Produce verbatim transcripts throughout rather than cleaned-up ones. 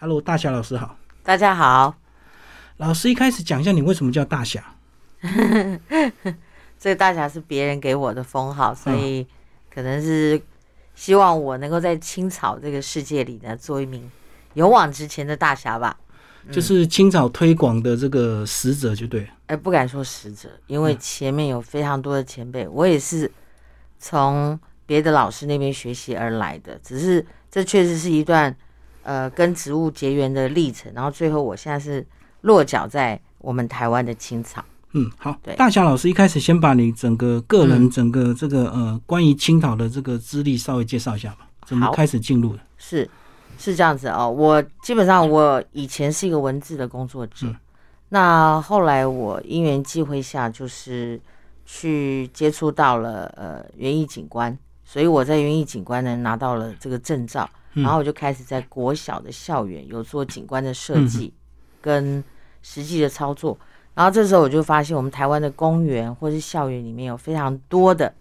Hello， 大侠老师好。大家好。老师一开始讲一下你为什么叫大侠。这个大侠是别人给我的封号，所以可能是希望我能够在青草这个世界里呢，做一名勇往直前的大侠吧。嗯、就是青草推广的这个使者就对了。哎、呃，不敢说使者，因为前面有非常多的前辈，嗯、我也是从别的老师那边学习而来的，只是这确实是一段。呃，跟植物结缘的历程，然后最后我现在是落脚在我们台湾的青草。嗯，好，大侠老师一开始先把你整个个人、嗯、整个这个呃关于青草的这个资历稍微介绍一下吧，怎么开始进入的？是是这样子哦，我基本上我以前是一个文字的工作者，嗯、那后来我因缘际会下就是去接触到了呃园艺景观，所以我在园艺景观呢拿到了这个证照。然后我就开始在国小的校园有做景观的设计跟实际的操作，然后这时候我就发现我们台湾的公园或是校园里面有非常多的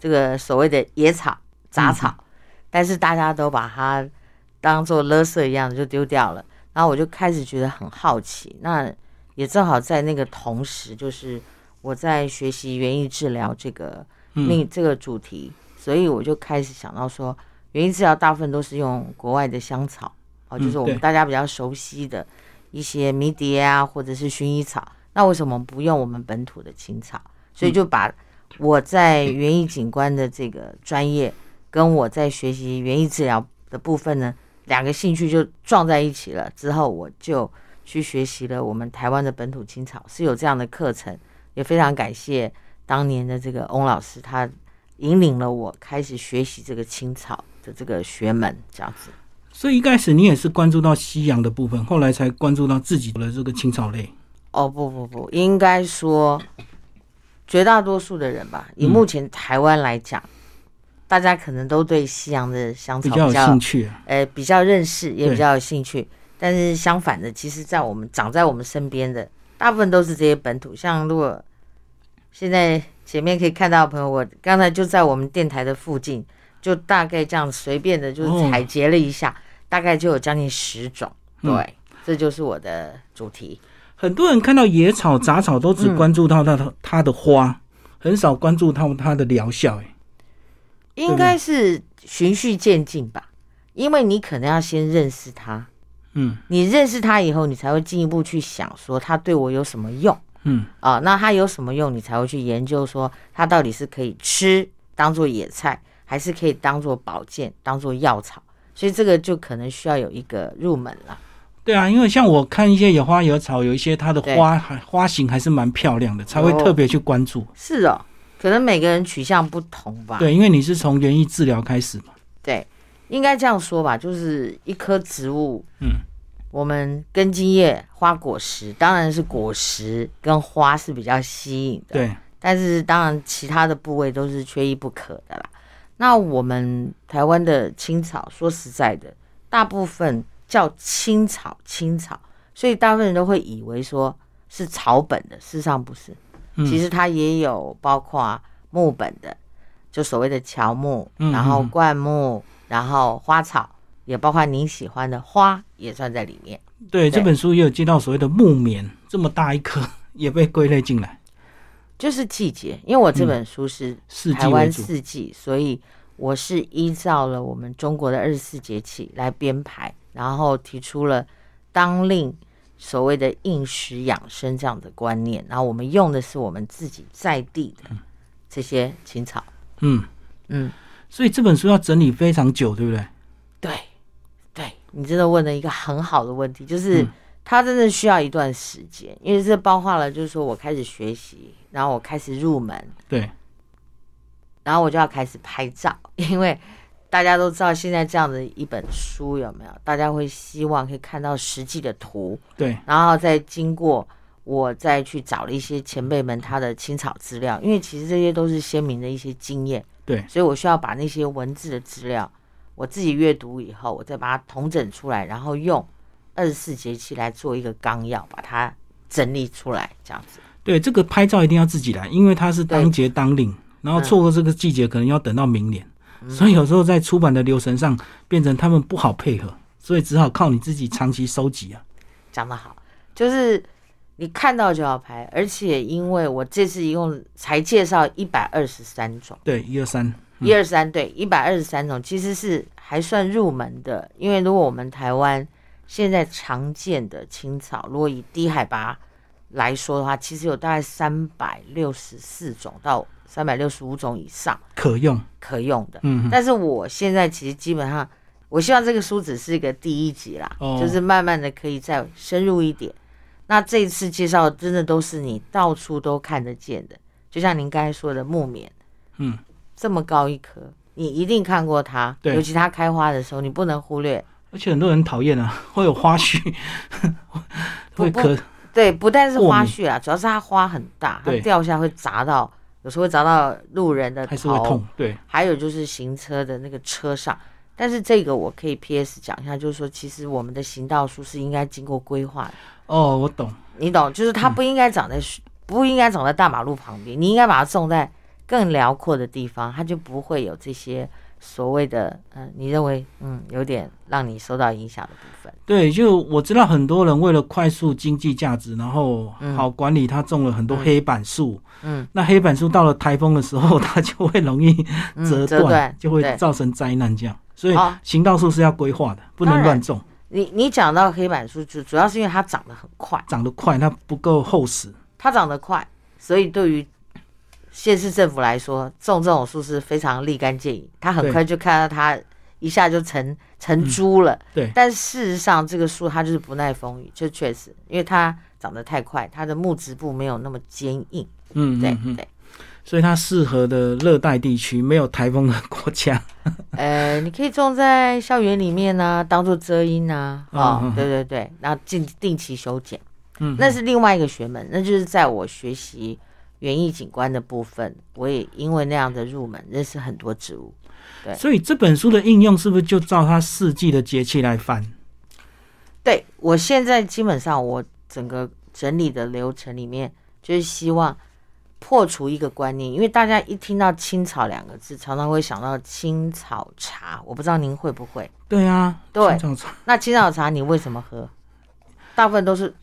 这个所谓的野草杂草，但是大家都把它当做垃圾一样的就丢掉了。然后我就开始觉得很好奇，那也正好在那个同时，就是我在学习园艺治疗这个命这个主题，所以我就开始想到说园艺治疗大部分都是用国外的香草，哦，就是我们大家比较熟悉的一些迷迭啊，或者是薰衣草。那为什么不用我们本土的青草？所以就把我在园艺景观的这个专业，跟我在学习园艺治疗的部分呢，两个兴趣就撞在一起了。之后我就去学习了我们台湾的本土青草，是有这样的课程，也非常感谢当年的这个翁老师，他引领了我开始学习这个青草。这个学门这样子，所以一开始你也是关注到西洋的部分，后来才关注到自己的这个青草类。哦，不不不，应该说绝大多数的人吧，以目前台湾来讲，嗯、大家可能都对西洋的香草比较有兴趣，啊，呃，比较认识，也比较有兴趣。但是相反的，其实，在我们长在我们身边的，大部分都是这些本土。像如果现在前面可以看到的朋友，我刚才就在我们电台的附近。就大概这样随便的就采撷了一下，哦，大概就有将近十种。对，嗯、这就是我的主题。很多人看到野草杂草都只关注到它 的,、嗯、它的花，很少关注到它的疗效。应该是循序渐进吧，因为你可能要先认识它，嗯，你认识它以后，你才会进一步去想说它对我有什么用，嗯，啊，那它有什么用，你才会去研究说它到底是可以吃当做野菜。还是可以当做保健，当做药草，所以这个就可能需要有一个入门了。对啊，因为像我看一些野花野草，有一些它的花花型还是蛮漂亮的，才会特别去关注。哦，是哦，可能每个人取向不同吧。对，因为你是从园艺治疗开始嘛。对，应该这样说吧，就是一棵植物，嗯，我们根茎叶花果实，当然是果实跟花是比较吸引的。对，但是当然其他的部位都是缺一不可的啦。那我们台湾的青草，说实在的，大部分叫青草，青草，所以大部分人都会以为说是草本的，事实上不是。其实它也有包括木本的，就所谓的乔木，然后灌木，然后花草，也包括您喜欢的花也算在里面。对，这本书也有接到所谓的木棉，这么大一颗也被归类进来。就是季节，因为我这本书是台湾四季，嗯、所以我是依照了我们中国的二十四节气来编排，然后提出了当令所谓的应时养生这样的观念，然后我们用的是我们自己在地的这些青草。嗯嗯，所以这本书要整理非常久，对不对？对对，你真的问了一个很好的问题，就是。嗯它真的需要一段时间，因为这包括了，就是说我开始学习，然后我开始入门，对，然后我就要开始拍照，因为大家都知道现在这样的一本书有没有？大家会希望可以看到实际的图，对，然后再经过我再去找了一些前辈们他的青草资料，因为其实这些都是先民的一些经验，对，所以我需要把那些文字的资料我自己阅读以后，我再把它统整出来，然后用。二十四节气来做一个纲要，把它整理出来，这样子。对，这个拍照一定要自己来，因为它是当节当令，然后错过这个季节可能要等到明年，嗯、所以有时候在出版的流程上变成他们不好配合，所以只好靠你自己长期收集啊。讲得好，就是你看到就要拍，而且因为我这次一共才介绍一百二十三种，对，一二三，一二三，对，一百二十三种，其实是还算入门的，因为如果我们台湾现在常见的青草，如果以低海拔来说的话，其实有大概三百六十四种到三百六十五种以上可用可用的，嗯，但是我现在其实基本上，我希望这个书只是一个第一集啦，哦，就是慢慢的可以再深入一点。那这一次介绍真的都是你到处都看得见的，就像您刚才说的木棉，嗯，这么高一棵，你一定看过它，尤其它开花的时候，你不能忽略。而且很多人讨厌啊，会有花絮，会咳。对，不但是花絮啊，主要是它花很大，它掉下会砸到，有时候会砸到路人的头，还是会痛。对，还有就是行车的那个车上。但是这个我可以 P S 讲一下，就是说，其实我们的行道树是应该经过规划的。哦，我懂，你懂，就是它不应该长在、嗯、不应该长在大马路旁边，你应该把它种在更辽阔的地方，它就不会有这些所谓的嗯、呃，你认为嗯有点让你受到影响的部分。对，就我知道很多人为了快速经济价值，然后好管理，他种了很多黑板树，嗯，嗯，那黑板树到了台风的时候，它就会容易折断、嗯，就会造成灾难这样。所以行道树是要规划的，哦，不能乱种。你你讲到黑板树，主要是因为它长得很快，长得快，它不够厚实，它长得快，所以对于县市政府来说，种这种树是非常立竿见影，它很快就看到它一下就成成株了，嗯。对，但事实上这个树它就是不耐风雨，就确实因为它长得太快，它的木质部没有那么坚硬。嗯， 嗯， 嗯，对对。所以它适合的热带地区，没有台风的国家。呃，你可以种在校园里面啊，当做遮阴啊。哦，哦，对对对，然后定定期修剪，嗯，那是另外一个学门，那就是在我学习园艺景观的部分，我也因为那样的入门，认识很多植物。对，所以这本书的应用是不是就照它四季的节气来翻？对，我现在基本上我整个整理的流程里面，就是希望破除一个观念，因为大家一听到青草两个字，常常会想到青草茶。我不知道您会不会？对啊，对，青草茶。那青草茶你为什么喝？大部分都是，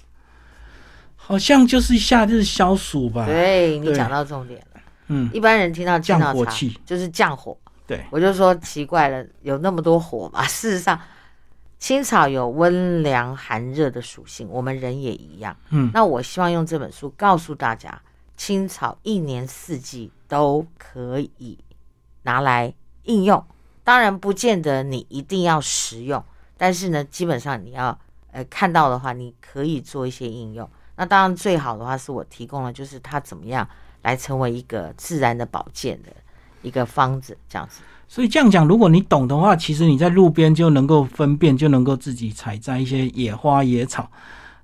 好像就是夏日消暑吧。对，你讲到重点了。嗯，一般人听到青草茶就是降火。对，我就说奇怪了，有那么多火吧？事实上，青草有温凉寒热的属性，我们人也一样。嗯，那我希望用这本书告诉大家，青草一年四季都可以拿来应用，当然不见得你一定要食用，但是呢，基本上你要呃看到的话，你可以做一些应用。那当然最好的话是我提供了，就是它怎么样来成为一个自然的保健的一个方子，这样子。所以这样讲，如果你懂的话，其实你在路边就能够分辨，就能够自己采摘一些野花野草，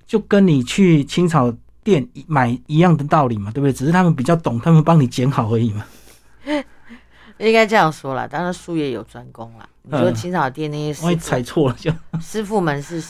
就跟你去青草店买一样的道理嘛，对不对？只是他们比较懂，他们帮你剪好而已嘛。应该这样说啦，当然术业有专攻啦。你说青草店那些师傅，嗯，我踩错了就，师傅们是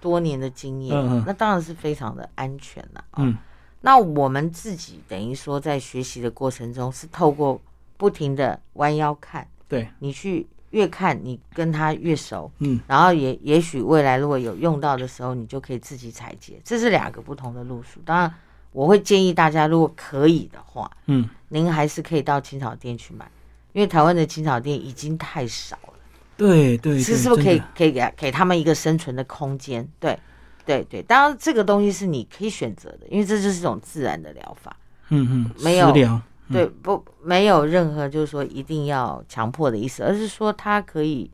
多年的经验，嗯嗯，那当然是非常的安全啦。哦，嗯，那我们自己等于说在学习的过程中，是透过不停的弯腰看，对，你去越看，你跟他越熟，嗯，然后也也许未来如果有用到的时候，你就可以自己采集，这是两个不同的路数。当然，我会建议大家，如果可以的话，嗯，您还是可以到青草店去买，因为台湾的青草店已经太少了。对对，对，是是不是可以可以给给他们一个生存的空间？对对对，当然这个东西是你可以选择的，因为这就是一种自然的疗法。嗯嗯，没有。对，不，没有任何就是说一定要强迫的意思，而是说它可以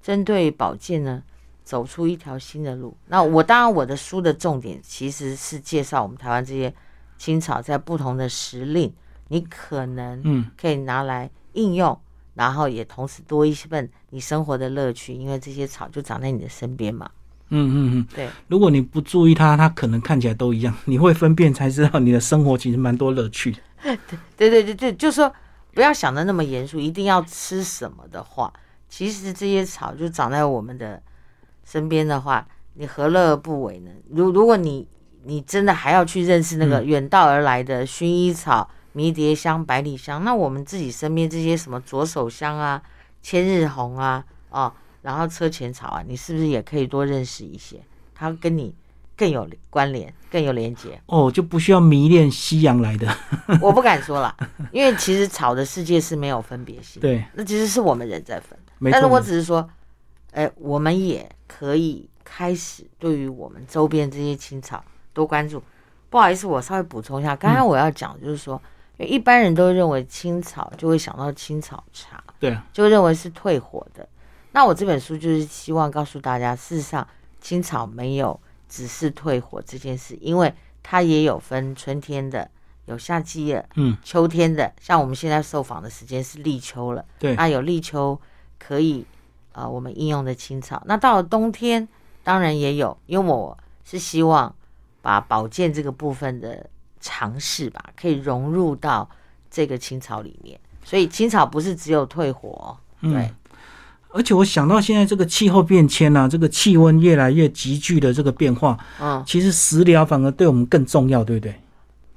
针对保健呢走出一条新的路。那我当然我的书的重点其实是介绍我们台湾这些青草在不同的时令，你可能可以拿来应用，嗯，然后也同时多一份你生活的乐趣，因为这些草就长在你的身边嘛。嗯嗯嗯，对。如果你不注意它，它可能看起来都一样，你会分辨才知道你的生活其实蛮多乐趣的。对对对对，就是说不要想的那么严肃，一定要吃什么的话，其实这些草就长在我们的身边的话，你何乐而不为呢？如如果你你真的还要去认识那个远道而来的薰衣草、迷迭香、百里香，那我们自己身边这些什么左手香啊、千日红啊，哦，然后车前草啊，你是不是也可以多认识一些？它跟你更有关联，更有连结哦，就不需要迷恋西洋来的。我不敢说了，因为其实草的世界是没有分别性，对，那其实是我们人在分。但是我只是说，哎，我们也可以开始对于我们周边这些青草多关注。不好意思，我稍微补充一下，刚刚我要讲就是说，嗯、因为一般人都认为青草就会想到青草茶，对、啊，就认为是退火的。那我这本书就是希望告诉大家，事实上青草没有只是退火这件事，因为它也有分春天的，有夏季的，嗯，秋天的。像我们现在受访的时间是立秋了，对，那有立秋可以啊、呃，我们应用的青草。那到了冬天，当然也有，因为我是希望把保健这个部分的尝试吧，可以融入到这个青草里面。所以青草不是只有退火、哦，对。嗯，而且我想到现在这个气候变迁啊，这个气温越来越急剧的这个变化，嗯，其实食疗反而对我们更重要，对不对？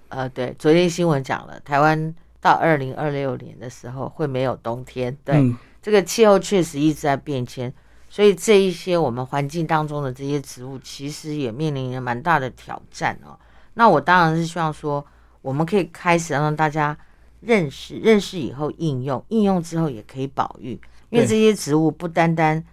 呃，对，昨天新闻讲了，台湾到二零二六年的时候会没有冬天，对，嗯、这个气候确实一直在变迁，所以这一些我们环境当中的这些植物，其实也面临着蛮大的挑战哦。那我当然是希望说，我们可以开始让大家认识，认识以后应用，应用之后也可以保育。因为这些植物不单单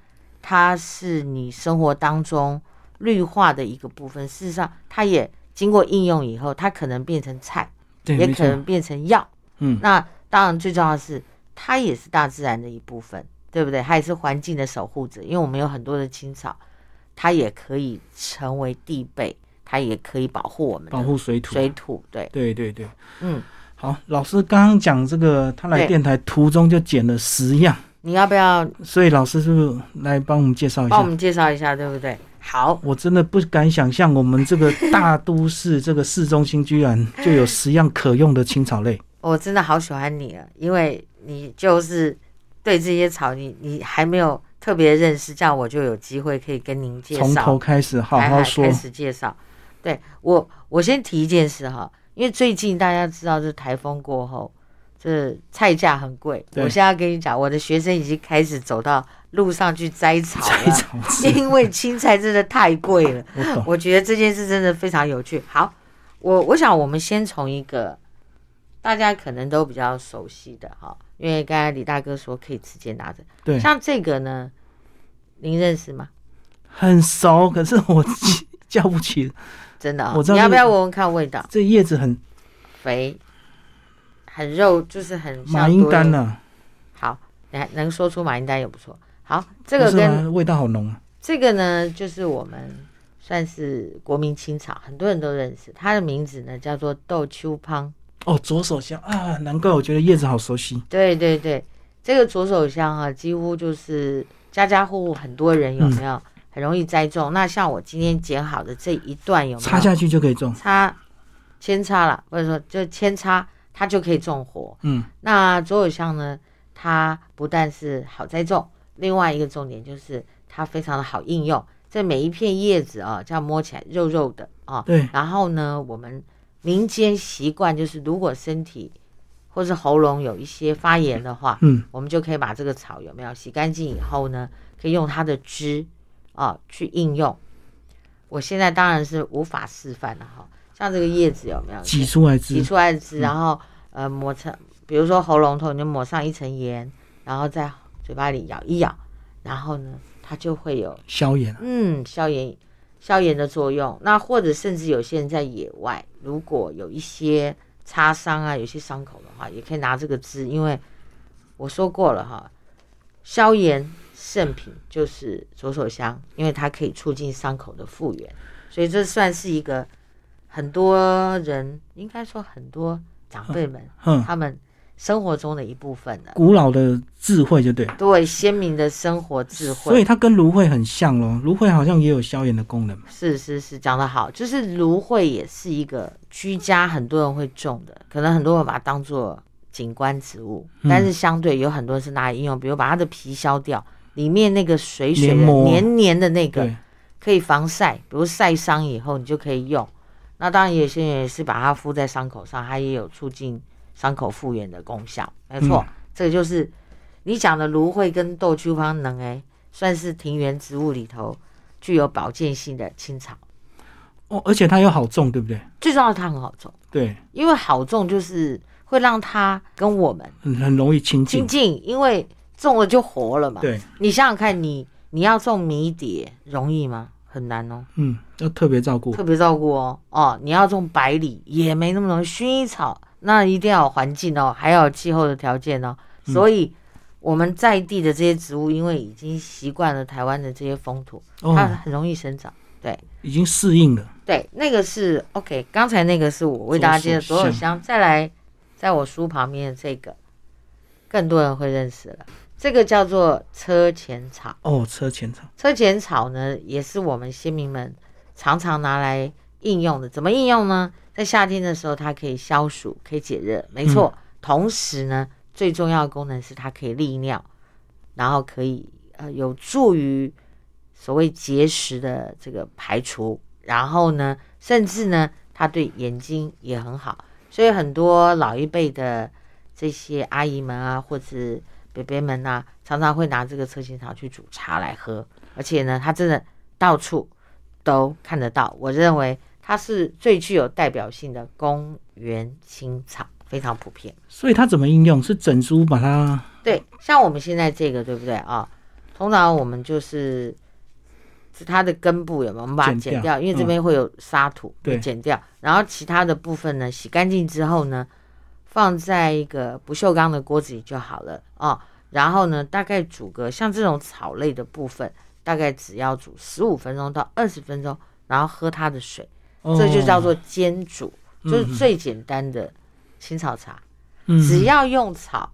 它是你生活当中绿化的一个部分，事实上它也经过应用以后，它可能变成菜，也可能变成药。嗯，那当然最重要的是它也是大自然的一部分，对不对？它也是环境的守护者，因为我们有很多的青草，它也可以成为地被，它也可以保护我们的保护水土水土，对对对对，嗯。好，老师刚刚讲这个，他来电台途中就捡了十样。你要不要？所以老师是不是来帮我们介绍一下？帮我们介绍一下，对不对？好，我真的不敢想象，我们这个大都市这个市中心居然就有十样可用的青草类。我真的好喜欢你了，因为你就是对这些草你，你你还没有特别认识，这样我就有机会可以跟您介绍，从头开始好好说，海海开始介绍。对我，我先提一件事哈，因为最近大家知道，这台风过后。是菜价很贵，我现在要跟你讲，我的学生已经开始走到路上去摘草了，草因为青菜真的太贵了。我, 我觉得这件事真的非常有趣。好，我我想我们先从一个大家可能都比较熟悉的哈，因为刚才李大哥说可以直接拿着，对，像这个呢，您认识吗？很熟，可是我叫不起，真的、哦。我知道、這個、你要不要闻闻看味道？这叶子很肥。很肉，就是很像马英丹啊。好，能说出马英丹也不错。好，这个跟味道好浓啊。这个呢，就是我们算是国民青草，很多人都认识。它的名字呢叫做豆秋香。哦，左手香啊，难怪我觉得叶子好熟悉。对对对，这个左手香啊，几乎就是家家户户很多人有没有、嗯、很容易栽种。那像我今天剪好的这一段有没有插下去就可以种？插扦插啦，或者说就扦插。它就可以种活，嗯，那左手香呢？它不但是好栽种，另外一个重点就是它非常的好应用。这每一片叶子啊，这样摸起来肉肉的啊，对。然后呢，我们民间习惯就是，如果身体或是喉咙有一些发炎的话，嗯，我们就可以把这个草有没有洗干净以后呢，可以用它的汁啊去应用。我现在当然是无法示范了哈。像这个叶子有没有挤出来汁？挤出来汁，然后呃抹成，比如说喉咙痛，你就抹上一层盐，然后在嘴巴里咬一咬，然后呢，它就会有消炎。嗯，消炎，消炎的作用。那或者甚至有些人在野外，如果有一些擦伤啊，有些伤口的话，也可以拿这个汁，因为我说过了哈，消炎圣品就是左手香，因为它可以促进伤口的复原，所以这算是一个。很多人应该说很多长辈们、嗯嗯、他们生活中的一部分了，古老的智慧就对了，对，鲜明的生活智慧，所以它跟芦荟很像咯，芦荟好像也有消炎的功能，是是是，讲得好，就是芦荟也是一个居家很多人会种的，可能很多人把它当作景观植物、嗯、但是相对有很多人是拿来应用，比如把它的皮削掉，里面那个水水的黏黏的那个可以防晒，比如晒伤以后你就可以用，那当然有些人也是把它敷在伤口上，它也有促进伤口复原的功效，没错、嗯、这个就是你讲的芦荟跟豆秋香能，哎，算是庭园植物里头具有保健性的青草。哦，而且它又好种，对不对？最重要它很好种，对，因为好种就是会让它跟我们很很容易亲近，亲近，因为种了就活了嘛。对，你想想看，你你要种迷迭容易吗？很难哦，嗯，要特别照顾，特别照顾哦。哦，你要种百里也没那么容易，薰衣草那一定要有环境哦，还要有气候的条件哦。所以我们在地的这些植物，因为已经习惯了台湾的这些风土，哦、它很容易生长。对，已经适应了。对，那个是 OK， 刚才那个是我为大家介绍左手香，再来，在我书旁边的这个，更多人会认识了。这个叫做车前草哦，车前草，车前草呢，也是我们先民们常常拿来应用的。怎么应用呢？在夏天的时候，它可以消暑，可以解热，没错。嗯、同时呢，最重要的功能是它可以利尿，然后可以呃有助于所谓结石的这个排除。然后呢，甚至呢，它对眼睛也很好。所以很多老一辈的这些阿姨们啊，或者伯伯们啊，常常会拿这个车前草去煮茶来喝，而且呢，它真的到处都看得到。我认为它是最具有代表性的公园青草，非常普遍。所以它怎么应用？是整株把它？对，像我们现在这个，对不对啊？通常我们就是它的根部有没有？我们把它剪掉，剪掉因为这边会有沙土，嗯、会剪掉。然后其他的部分呢，洗干净之后呢，放在一个不锈钢的锅子里就好了啊、哦。然后呢，大概煮个像这种草类的部分，大概只要煮十五分钟到二十分钟，然后喝它的水，哦、这就叫做煎煮，就是最简单的青草茶。嗯、只要用草，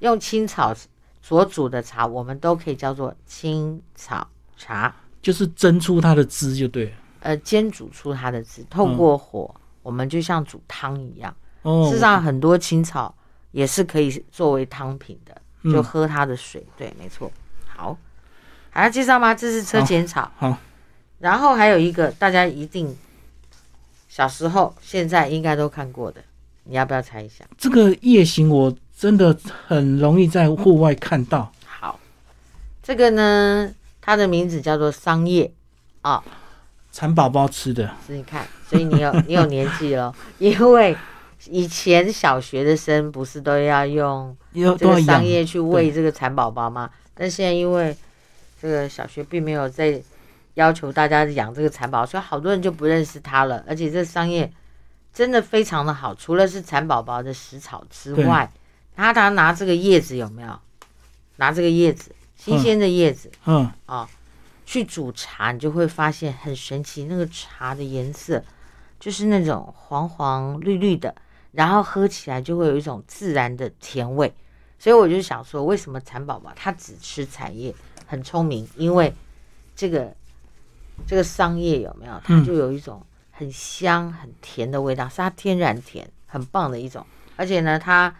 用青草所煮的茶，我们都可以叫做青草茶，就是蒸出它的汁就对了。呃，煎煮出它的汁，透过火，嗯、我们就像煮汤一样。哦、事实上很多青草也是可以作为汤品的、嗯、就喝它的水，对，没错。好，还要介绍吗？这是车前草。 好, 好然后还有一个大家一定小时候现在应该都看过的，你要不要猜一下？这个叶形我真的很容易在户外看到。好，这个呢它的名字叫做桑叶啊，蚕宝宝吃的。所以你看，所以你有你有年纪了因为以前小学的生不是都要用这个桑叶去喂这个蚕宝宝吗？但现在因为这个小学并没有在要求大家养这个蚕宝宝，所以好多人就不认识它了。而且这桑叶真的非常的好，除了是蚕宝宝的食草之外，他他拿这个叶子有没有？拿这个叶子，新鲜的叶子，嗯啊、嗯哦，去煮茶，你就会发现很神奇，那个茶的颜色就是那种黄黄绿绿的。然后喝起来就会有一种自然的甜味，所以我就想说，为什么蚕宝宝它只吃蚕叶？很聪明，因为这个这个桑叶有没有？它就有一种很香很甜的味道，是它天然甜，很棒的一种。而且呢，它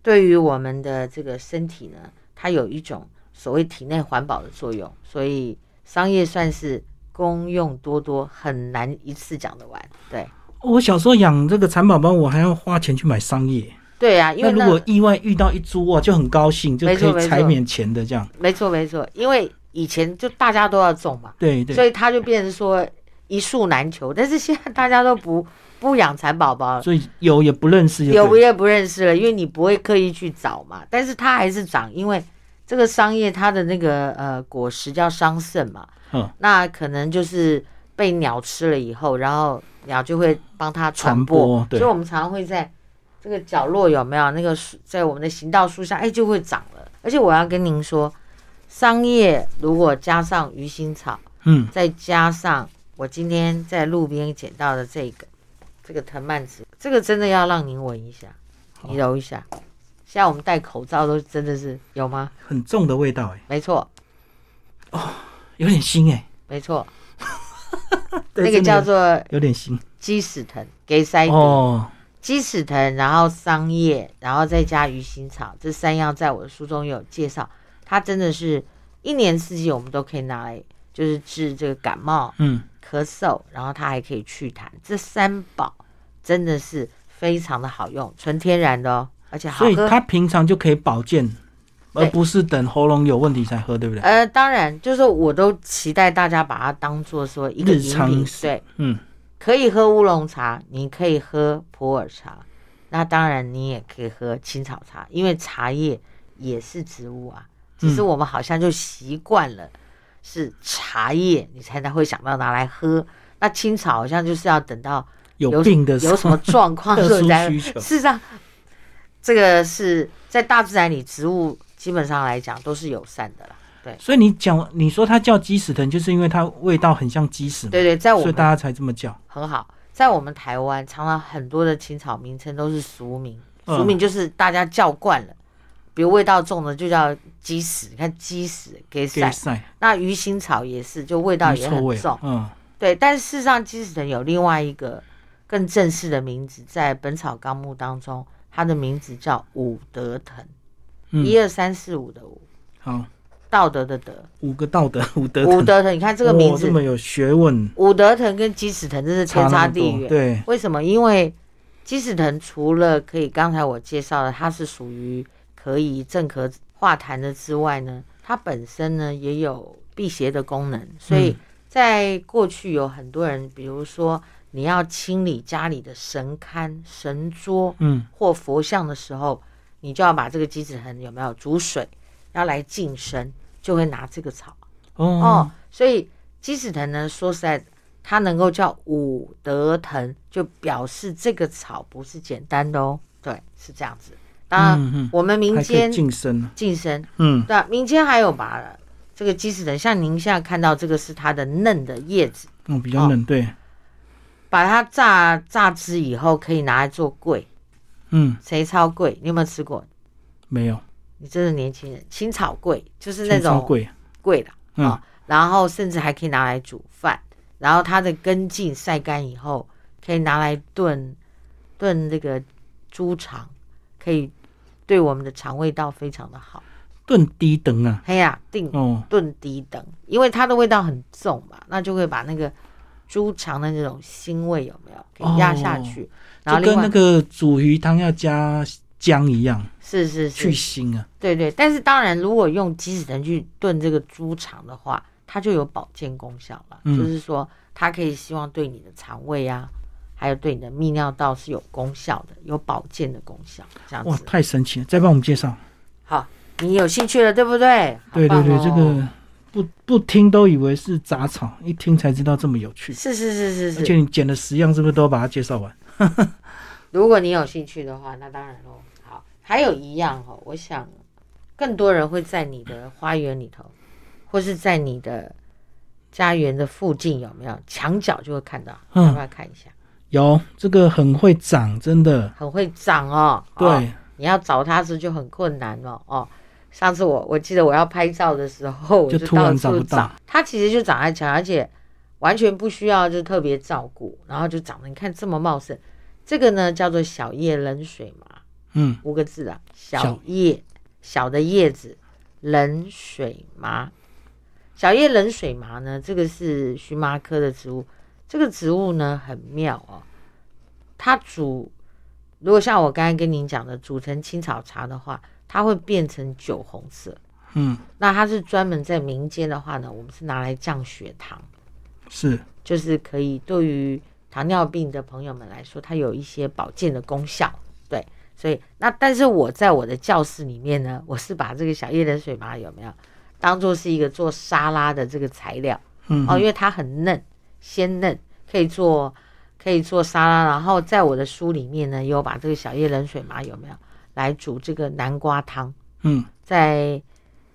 对于我们的这个身体呢，它有一种所谓体内环保的作用，所以桑叶算是功用多多，很难一次讲得完，对。我小时候养这个蚕宝宝，我还要花钱去买桑叶。对啊，因为 那, 那如果意外遇到一株哦、啊，就很高兴，就可以才免钱的这样。没错没错，因为以前就大家都要种嘛，对对，所以它就变成说一树难求。但是现在大家都不不养蚕宝宝了，所以有也不认识，有也不认识了，因为你不会刻意去找嘛。但是它还是长，因为这个桑叶它的那个呃果实叫桑葚嘛，嗯，那可能就是被鸟吃了以后，然后鸟就会帮它传播，所以我们常常会在这个角落有没有那个在我们的行道树下，哎，就会长了。而且我要跟您说，桑叶如果加上鱼腥草，嗯，再加上我今天在路边捡到的这个这个藤蔓子，这个真的要让您闻一下，你揉一下。现在我们戴口罩都真的是有吗？很重的味道哎、欸，没错，哦，有点腥哎、欸，没错。那个叫做有点腥，鸡屎藤给塞哦，鸡屎藤，然后桑叶，然后再加鱼腥草，这三样在我的书中有介绍。它真的是一年四季我们都可以拿来，就是治这个感冒、嗯、咳嗽，然后它还可以祛痰，这三宝真的是非常的好用，纯天然的哦，而且好喝。所以它平常就可以保健。而不是等喉咙有问题才喝，对不对？呃，当然，就是我都期待大家把它当做说一个饮品，对，嗯，可以喝乌龙茶，你可以喝普洱茶，那当然你也可以喝青草茶，因为茶叶也是植物啊，只是我们好像就习惯了是茶叶，你才会想到拿来喝。那青草好像就是要等到有, 有病的有什么状况特殊需求。事实上，这个是在大自然里，植物基本上来讲都是友善的啦。对，所以你讲你说它叫鸡屎藤，就是因为它味道很像鸡屎嘛。对对，在我们所以大家才这么叫。很好，在我们台湾，常常很多的青草名称都是俗名，俗名就是大家叫惯了，嗯、比如味道重的就叫鸡屎，你看鸡屎给晒。那鱼腥草也是，就味道也很重。嗯，对，但是事实上，鸡屎藤有另外一个更正式的名字，在《本草纲目》当中，它的名字叫五德藤，一二三四五的五，好，道德的德，五个道德，五德藤。五德藤，你看这个名字，哦，这么有学问。五德藤跟鸡屎藤真是天差地远。对，为什么？因为鸡屎藤除了可以刚才我介绍的，它是属于可以镇咳化痰的之外呢，它本身呢也有辟邪的功能，所以在过去有很多人，比如说，你要清理家里的神龛、神桌，嗯，或佛像的时候，你就要把这个鸡屎藤有没有煮水，要来净身，就会拿这个草。哦，哦所以鸡屎藤呢，说实在，它能够叫五德藤，就表示这个草不是简单的哦。对，是这样子。当然，我们民间净身，净身，嗯，对，民间还有把这个鸡屎藤，像您现在看到这个是它的嫩的叶子，嗯，比较嫩，哦、对。把它榨榨汁以后，可以拿来做粿，嗯，谁超粿？你有没有吃过？没有，你真是年轻人。青草粿就是那种粿粿的啊，然后甚至还可以拿来煮饭，然后它的根茎晒干以后，可以拿来炖炖这个猪肠，可以对我们的肠胃道非常的好。炖低等啊，哎呀、啊，炖、哦、炖低等，因为它的味道很重嘛，那就会把那个猪肠的那种腥味有没有给压下去、哦、然后就跟那个煮鱼汤要加姜一样，是是是去腥啊，对对，但是当然如果用鸡屎藤去炖这个猪肠的话，它就有保健功效了、嗯、就是说它可以希望对你的肠胃啊还有对你的泌尿道是有功效的，有保健的功效，这样子。哇，太神奇了，再帮我们介绍。好，你有兴趣了对不对？对对对、哦、这个不不听都以为是杂草，一听才知道这么有趣。是是是是是，而且你捡了十样，是不是都把它介绍完？如果你有兴趣的话，那当然喽。好，还有一样哦，我想更多人会在你的花园里头，或是在你的家园的附近，有没有墙角就会看到？嗯、要不要看一下？有，这个很会长，真的很会长哦。对，哦、你要找它时就很困难哦。哦。上次我我记得我要拍照的时候，我就到处找它，其实就长在墙，而且完全不需要就特别照顾，然后就长得你看这么茂盛。这个呢叫做小叶冷水麻，嗯，五个字啊，小叶小的叶子冷水麻，小叶冷水麻呢，这个是荨麻科的植物。这个植物呢很妙哦，它煮如果像我刚才跟您讲的煮成青草茶的话，它会变成酒红色，嗯，那它是专门在民间的话呢，我们是拿来降血糖，是，就是可以对于糖尿病的朋友们来说，它有一些保健的功效，对，所以那但是我在我的教室里面呢，我是把这个小叶冷水麻有没有当做是一个做沙拉的这个材料，嗯，哦，因为它很嫩，鲜嫩，可以做可以做沙拉，然后在我的书里面呢，有把这个小叶冷水麻有没有？来煮这个南瓜汤，嗯，在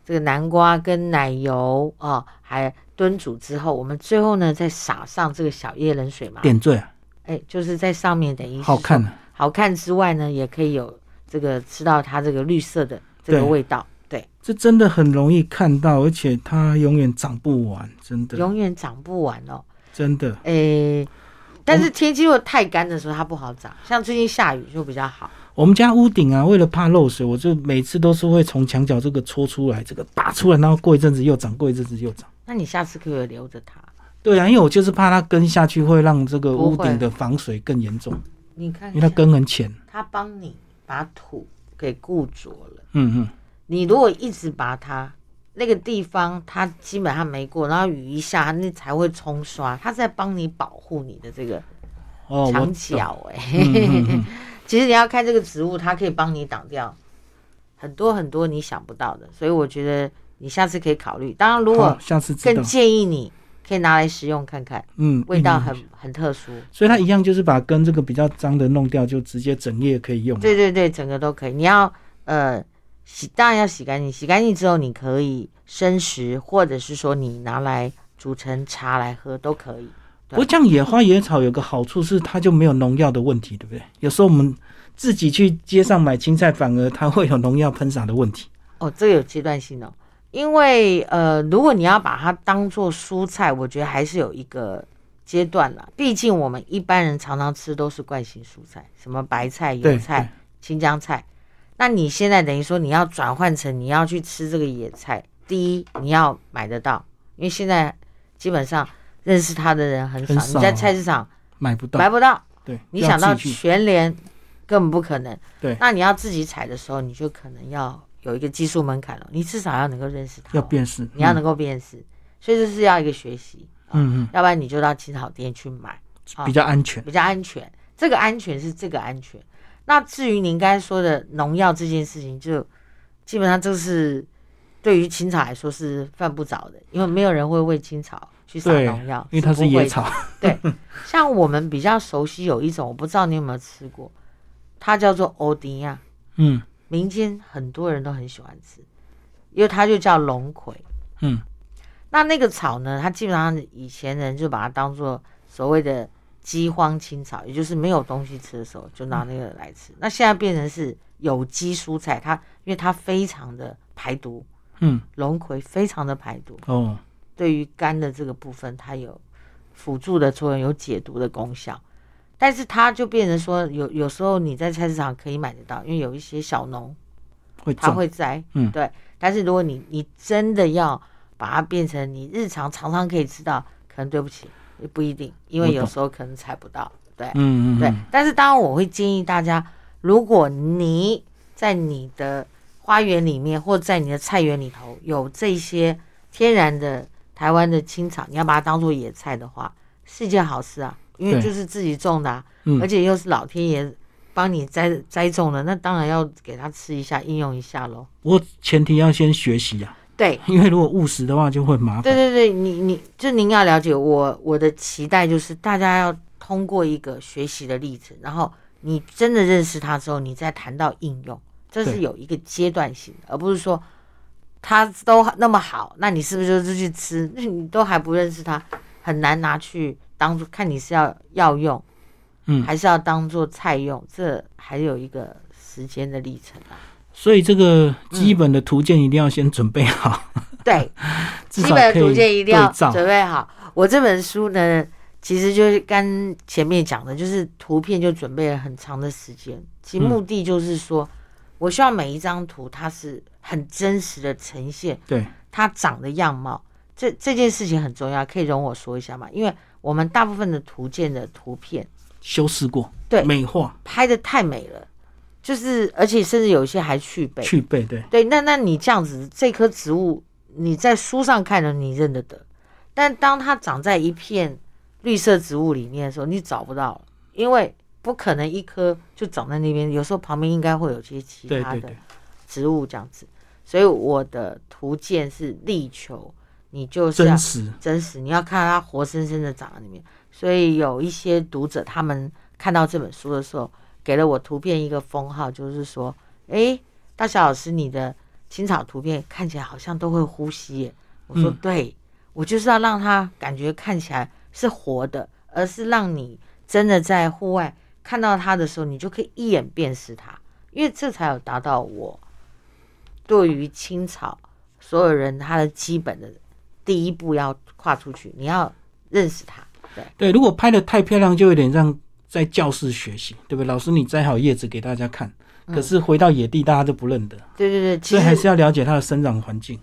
这个南瓜跟奶油啊、哦，还炖煮之后，我们最后呢再撒上这个小叶冷水麻点缀啊，哎，就是在上面等于好看、啊、好看之外呢，也可以有这个吃到它这个绿色的这个味道，对，对这真的很容易看到，而且它永远长不完，真的永远长不完哦，真的，哎，但是天气如果太干的时候它不好长，像最近下雨就比较好。我们家屋顶啊，为了怕漏水，我就每次都是会从墙角这个戳出来，这个拔出来，然后过一阵子又长，过一阵子又长。那你下次可以留着它。对啊，因为我就是怕它根下去会让这个屋顶的防水更严重。你看，因为它根很浅。它帮你把土给固着了。嗯嗯。你如果一直把它那个地方它基本上没过，然后雨一下那才会冲刷，它在帮你保护你的这个墙角、欸哦嗯嗯、其实你要看这个植物，它可以帮你挡掉很多很多你想不到的，所以我觉得你下次可以考虑。当然如果更建议你可以拿来食用看看，嗯，味道很、嗯、很特殊，所以它一样就是把根这个比较脏的弄掉，就直接整叶可以用。对对对，整个都可以。你要呃洗，当然要洗干净，洗干净之后你可以生食，或者是说你拿来煮成茶来喝都可以。不过像野花野草有个好处是它就没有农药的问题，对不对？有时候我们自己去街上买青菜，反而它会有农药喷洒的问题。哦，这个有阶段性哦。因为呃，如果你要把它当做蔬菜，我觉得还是有一个阶段啦。毕竟我们一般人常常吃都是惯性蔬菜，什么白菜、油菜、青江菜。那你现在等于说你要转换成你要去吃这个野菜，第一你要买得到，因为现在基本上认识它的人很少，很少你在菜市场买不到，买不到。对，你想到全联根本不可能。对，那你要自己采的时候，你就可能要。有一个技术门槛了，你至少要能够认识它、哦，要辨识，你要能够辨识，嗯、所以这是要一个学习、哦，嗯嗯，要不然你就到青草店去买，哦、比较安全，比较安全。这个安全是这个安全。那至于您刚才说的农药这件事情，就基本上这是对于青草来说是犯不着的，因为没有人会为青草去撒农药，因为它是野草。对，像我们比较熟悉有一种，我不知道你有没有吃过，它叫做欧丁亚，嗯。民间很多人都很喜欢吃，因为它就叫龙葵。嗯，那那个草呢，它基本上以前人就把它当做所谓的饥荒青草，也就是没有东西吃的时候就拿那个来吃。嗯、那现在变成是有机蔬菜，它因为它非常的排毒，嗯，龙葵非常的排毒哦，对于肝的这个部分它有辅助的作用，有解毒的功效。但是它就变成说有有时候你在菜市场可以买得到，因为有一些小农会他会摘，嗯，对。但是如果你你真的要把它变成你日常常常可以吃到，可能对不起也不一定，因为有时候可能采不到，对，嗯嗯，对。但是当然我会建议大家，如果你在你的花园里面或在你的菜园里头有这些天然的台湾的青草，你要把它当做野菜的话，是一件好事啊。因为就是自己种的、啊嗯，而且又是老天爷帮你 栽, 栽种的，那当然要给它吃一下，应用一下咯。不过前提要先学习啊。对，因为如果误食的话就会麻烦。对对对，你你就您要了解我我的期待就是大家要通过一个学习的例子，然后你真的认识它之后，你再谈到应用，这是有一个阶段性的，而不是说它都那么好，那你是不是就是去吃？那你都还不认识它，很难拿去。当作看你是要要用，嗯，还是要当做菜用，这还有一个时间的历程啊。所以这个基本的图鉴一定要先准备好。嗯、对，基本的图鉴一定要准备好。我这本书呢，其实就是跟前面讲的，就是图片就准备了很长的时间，其目的就是说、嗯、我希望每一张图它是很真实的呈现，对它长的样貌。这这件事情很重要，可以容我说一下嘛？因为我们大部分的图鉴的图片修饰过，对，美化，拍得太美了，就是而且甚至有一些还去背，去背，对对。那那你这样子，这棵植物你在书上看了你认得得，但当它长在一片绿色植物里面的时候，你找不到了，因为不可能一棵就长在那边，有时候旁边应该会有些其他的植物这样子。对对对，所以我的图鉴是力求。你就是真实，真实，你要看它活生生的长在里面。所以有一些读者，他们看到这本书的时候，给了我图片一个封号，就是说，哎，大小老师，你的青草图片看起来好像都会呼吸耶。我说，嗯、对，我就是要让它感觉看起来是活的，而是让你真的在户外看到它的时候，你就可以一眼辨识它，因为这才有达到我对于青草所有人他的基本的。第一步要跨出去，你要认识它。对对，如果拍得太漂亮，就有点像在教室学习，对不对？老师，你摘好叶子给大家看，嗯、可是回到野地，大家都不认得。对对对，所以还是要了解它的生长环境。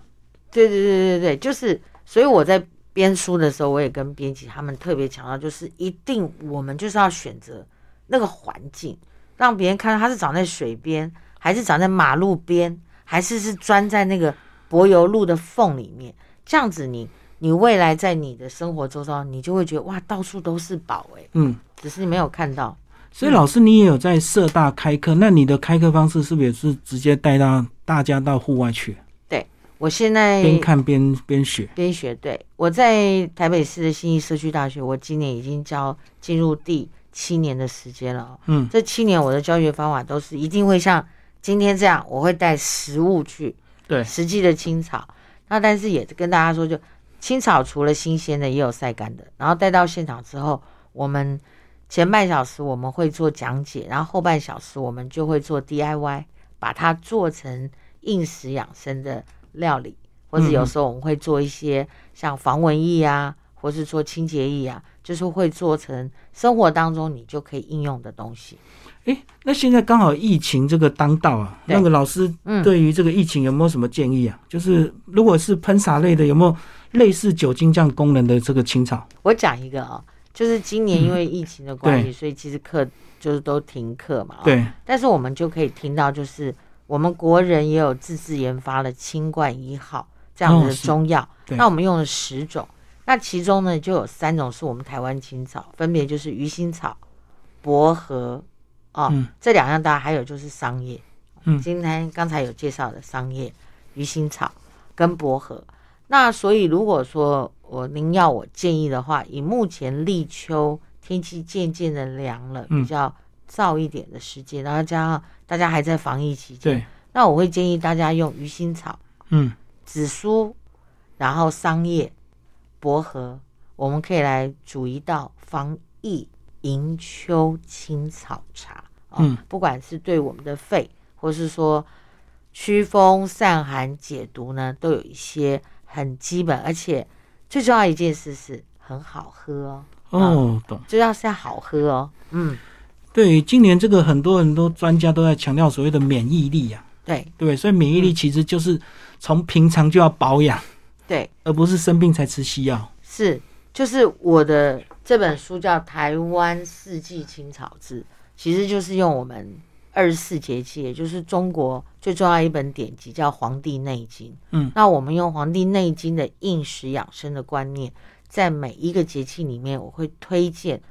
对对对对对，就是。所以我在编书的时候，我也跟编辑他们特别强调，就是一定我们就是要选择那个环境，让别人看到它是长在水边，还是长在马路边。还是是钻在那个柏油路的缝里面，这样子你你未来在你的生活周遭，你就会觉得哇，到处都是宝哎、欸，嗯，只是你没有看到。所以老师，你也有在社大开课、嗯，那你的开课方式是不是也是直接带到大家到户外去？对，我现在边看边边学，边学。对，我在台北市的信义社区大学，我今年已经教进入第七年的时间了、哦。嗯，这七年我的教学方法都是一定会像今天这样，我会带实物去，对，实际的青草。那但是也跟大家说就，就青草除了新鲜的，也有晒干的。然后带到现场之后，我们前半小时我们会做讲解，然后后半小时我们就会做 D I Y， 把它做成应时养生的料理，或者有时候我们会做一些像防蚊液啊，或是做清洁液啊，就是会做成生活当中你就可以应用的东西。欸，那现在刚好疫情这个当道啊，那个老师对于这个疫情有没有什么建议啊？嗯、就是如果是喷洒类的，有没有类似酒精这样功能的这个青草？我讲一个啊、哦。就是今年因为疫情的关系、嗯，所以其实课就是都停课嘛、哦。对。但是我们就可以听到，就是我们国人也有自制研发了清冠一号这样子的中药、哦。那我们用了十种，那其中呢就有三种是我们台湾青草，分别就是鱼腥草、薄荷哦、嗯，这两样。大家还有就是桑叶，嗯，今天刚才有介绍的桑叶、鱼腥草跟薄荷。那所以如果说我您要我建议的话，以目前立秋天气渐渐的凉了，比较燥一点的时间、嗯，然后加上大家还在防疫期间，那我会建议大家用鱼腥草、嗯、紫苏，然后桑叶、薄荷，我们可以来煮一道防疫迎秋青草茶、哦嗯。不管是对我们的肺，或是说祛风散寒解毒呢，都有一些很基本，而且最重要一件事是很好喝哦。哦，懂，主要是要好喝哦。嗯，对，今年这个很多很多专家都在强调所谓的免疫力啊。对对，所以免疫力其实就是从平常就要保养，对、嗯，而不是生病才吃西药。是，就是我的这本书叫《台湾四季青草志》，其实就是用我们二十四节气，也就是中国最重要一本典籍，叫《黄帝内经》。嗯，那我们用《黄帝内经》的应时养生的观念，在每一个节气里面，我会推荐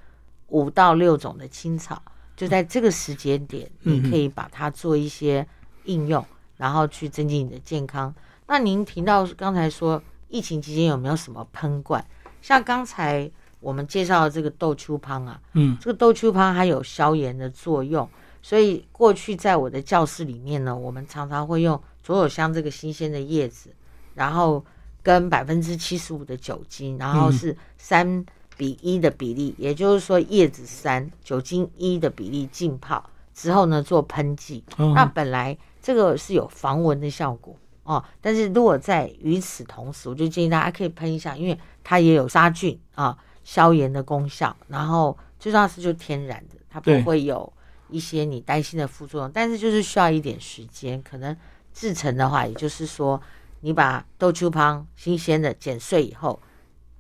五到六种的青草，就在这个时间点，你可以把它做一些应用，嗯、然后去增进你的健康。那您提到刚才说，疫情期间有没有什么喷灌？像刚才我们介绍的这个豆秋汤啊，嗯，这个豆秋汤它有消炎的作用。所以过去在我的教室里面呢，我们常常会用左手香这个新鲜的叶子，然后跟 百分之七十五 的酒精，然后是三比一的比例、嗯、也就是说叶子三酒精一的比例浸泡之后呢做喷剂、哦、那本来这个是有防蚊的效果哦，但是如果在与此同时，我就建议大家可以喷一下，因为它也有杀菌啊、消炎的功效，然后最重要是就天然的，它不会有一些你担心的副作用，但是就是需要一点时间。可能制成的话，也就是说，你把豆秋旁新鲜的剪碎以后，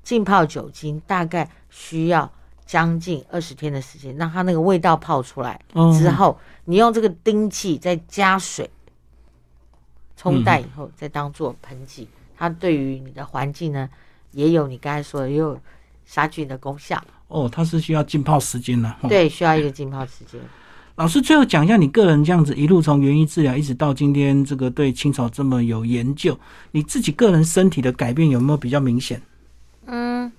浸泡酒精，大概需要将近二十天的时间，让它那个味道泡出来、哦、之后，你用这个丁剂再加水冲淡以后，嗯、再当做盆剂，它对于你的环境呢，也有你刚才说的也有杀菌的功效。哦，它是需要浸泡时间的。对，需要一个浸泡时间。老师最后讲一下你个人这样子一路从园艺治疗一直到今天这个对青草这么有研究，你自己个人身体的改变有没有比较明显？嗯，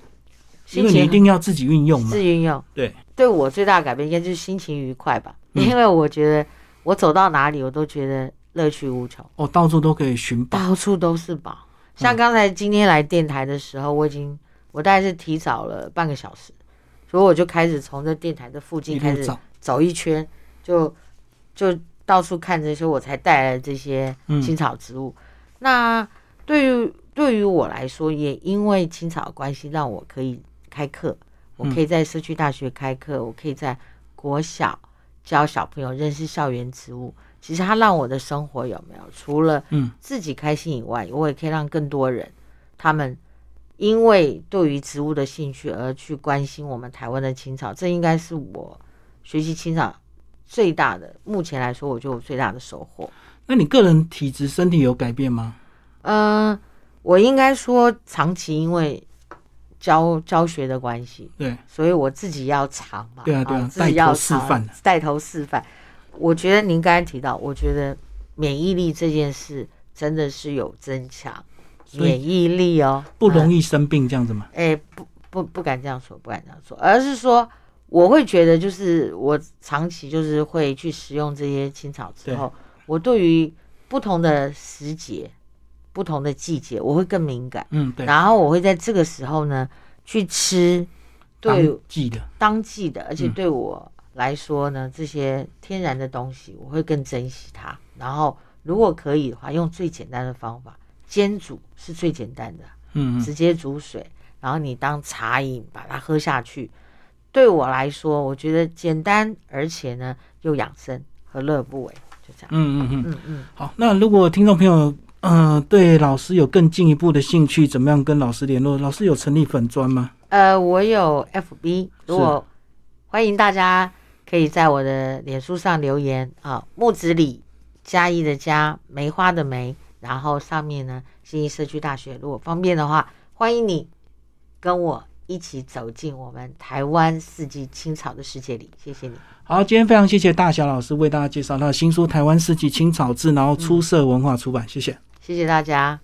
因为你一定要自己运用嘛，自己运用。对，对我最大的改变应该就是心情愉快吧、嗯，因为我觉得我走到哪里我都觉得乐趣无穷。哦，到处都可以寻宝，到处都是宝。像刚才今天来电台的时候，嗯、我已经我大概是提早了半个小时，所以我就开始从这电台的附近开始走一圈。就就到处看这些，我才带来这些青草植物。嗯、那对于对于我来说，也因为青草的关系，让我可以开课，我可以在社区大学开课、嗯，我可以在国小教小朋友认识校园植物。其实它让我的生活有没有除了自己开心以外，我也可以让更多人他们因为对于植物的兴趣而去关心我们台湾的青草。这应该是我学习青草最大的，目前来说我觉得我最大的收获。那你个人体质身体有改变吗？呃，我应该说长期因为教教学的关系，对，所以我自己要尝嘛，对啊对啊，带头示范，带头示范。我觉得您刚才提到，我觉得免疫力这件事真的是有增强，免疫力哦，不容易生病这样子吗？哎、嗯欸，不不不敢这样说，不敢这样说，而是说。我会觉得就是我长期就是会去食用这些青草之后，我对于不同的时节、不同的季节，我会更敏感。嗯，对。然后我会在这个时候呢去吃对当季的、当季的，而且对我来说呢，嗯、这些天然的东西我会更珍惜它。然后如果可以的话，用最简单的方法煎煮是最简单的，嗯，直接煮水，然后你当茶饮把它喝下去。对我来说，我觉得简单，而且呢又养生，何乐不为？就这样。嗯嗯嗯嗯。好，那如果听众朋友，呃，对老师有更进一步的兴趣，怎么样跟老师联络？老师有成立粉专吗？呃，我有 F B， 如果欢迎大家可以在我的脸书上留言啊，木子李嘉义的嘉，梅花的梅，然后上面呢信义社区大学，如果方便的话，欢迎你跟我。一起走进我们台湾四季青草的世界里，谢谢你。好，今天非常谢谢大侠老师为大家介绍他的新书《台湾四季青草志》，然后出色文化出版，嗯、谢谢，谢谢大家。